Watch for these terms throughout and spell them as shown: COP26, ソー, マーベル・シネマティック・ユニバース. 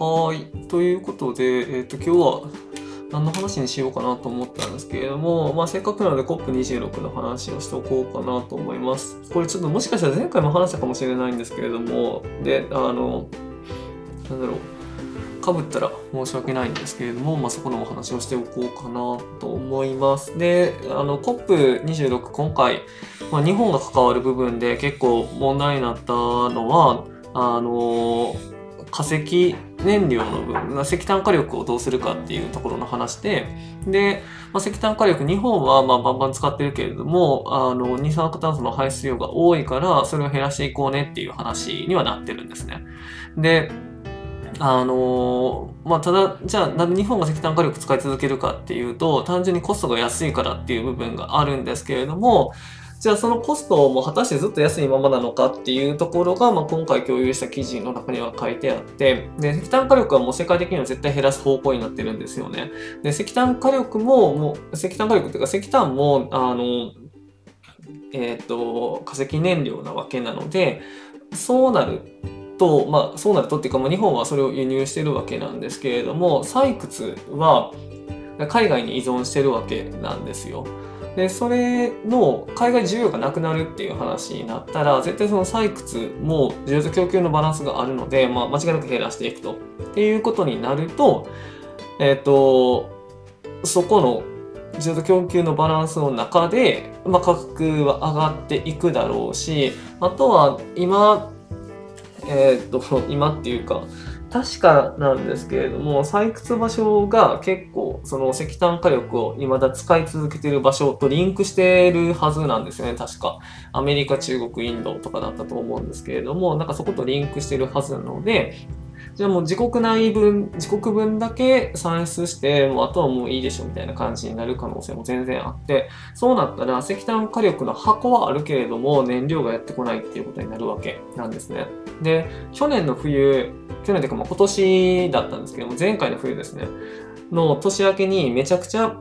はい、ということで、今日は何の話にしようかなと思ったんですけれども、せっかくなので COP26 の話をしておこうかなと思います。これちょっともしかしたら前回も話したかもしれないんですけれども、で、かぶったら申し訳ないんですけれども、そこのお話をしておこうかなと思います。で、COP26 今回、日本が関わる部分で結構問題になったのは、化石燃料の分、石炭火力をどうするかっていうところの話で、で、石炭火力、日本はバンバン使ってるけれども、二酸化炭素の排出量が多いから、それを減らしていこうねっていう話にはなってるんですね。で、ただ、じゃあ日本が石炭火力使い続けるかっていうと、単純にコストが安いからっていう部分があるんですけれども、じゃあそのコストも果たしてずっと安いままなのかっていうところが、今回共有した記事の中には書いてあって、で、石炭火力はもう世界的には絶対減らす方向になってるんですよね。で、石炭も化石燃料なわけなので、そうなるとっていうか、日本はそれを輸入してるわけなんですけれども、採掘は海外に依存してるわけなんですよ。で、それの海外需要がなくなるっていう話になったら、絶対その採掘も需要と供給のバランスがあるので、間違いなく減らしていくとっていうことになると、そこの需要と供給のバランスの中で、価格は上がっていくだろうし、あとは今っていうか、確かなんですけれども、採掘場所が結構その石炭火力を未だ使い続けている場所とリンクしているはずなんですよね。確かアメリカ、中国、インドとかだったと思うんですけれども、そことリンクしているはずなので、じゃあもう自国分だけ算出して、あとはもういいでしょみたいな感じになる可能性も全然あって、そうなったら石炭火力の箱はあるけれども、燃料がやってこないっていうことになるわけなんですね。で、今年だったんですけども、前回の冬ですね、の年明けにめちゃくちゃ、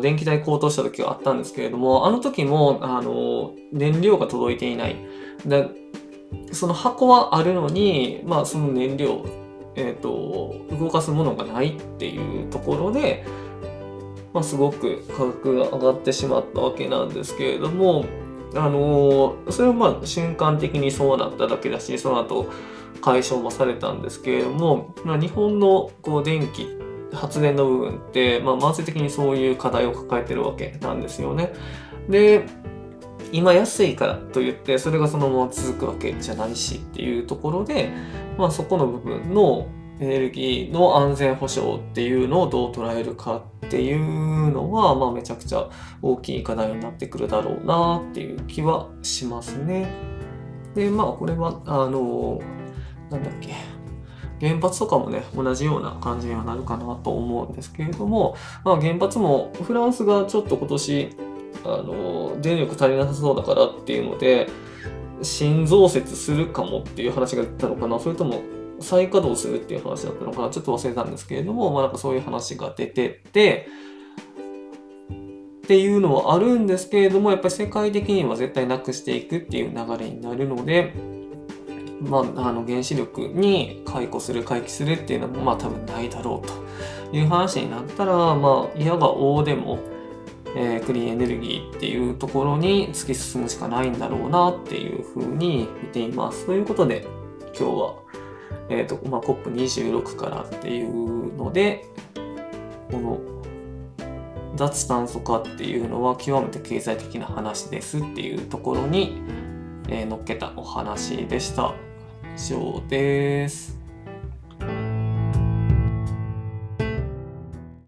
電気代高騰した時があったんですけれども、あの時も、燃料が届いていない。で、その箱はあるのに、その燃料、動かすものがないっていうところで、すごく価格が上がってしまったわけなんですけれども、それは瞬間的にそうなっただけだし、その後解消もされたんですけれども、日本の電気発電の部分って、慢性的にそういう課題を抱えてるわけなんですよね。で、今安いからといってそれがそのまま続くわけじゃないしっていうところで、そこの部分のエネルギーの安全保障っていうのをどう捉えるかっていうのは、めちゃくちゃ大きい課題になってくるだろうなっていう気はしますね。で、これは原発とかもね、同じような感じにはなるかなと思うんですけれども、原発もフランスがちょっと今年電力足りなさそうだからっていうので新増設するかもっていう話が出たのかな、それとも再稼働するっていう話だったのかな、ちょっと忘れたんですけれども、そういう話が出ててっていうのはあるんですけれども、やっぱり世界的には絶対なくしていくっていう流れになるので、原子力に回帰するっていうのも多分ないだろうという話になったら、いわば王でもクリーンエネルギーっていうところに突き進むしかないんだろうなっていうふうに見ています。ということで今日は、COP26 からっていうので、この脱炭素化っていうのは極めて経済的な話ですっていうところに、乗っけたお話でした。以上です。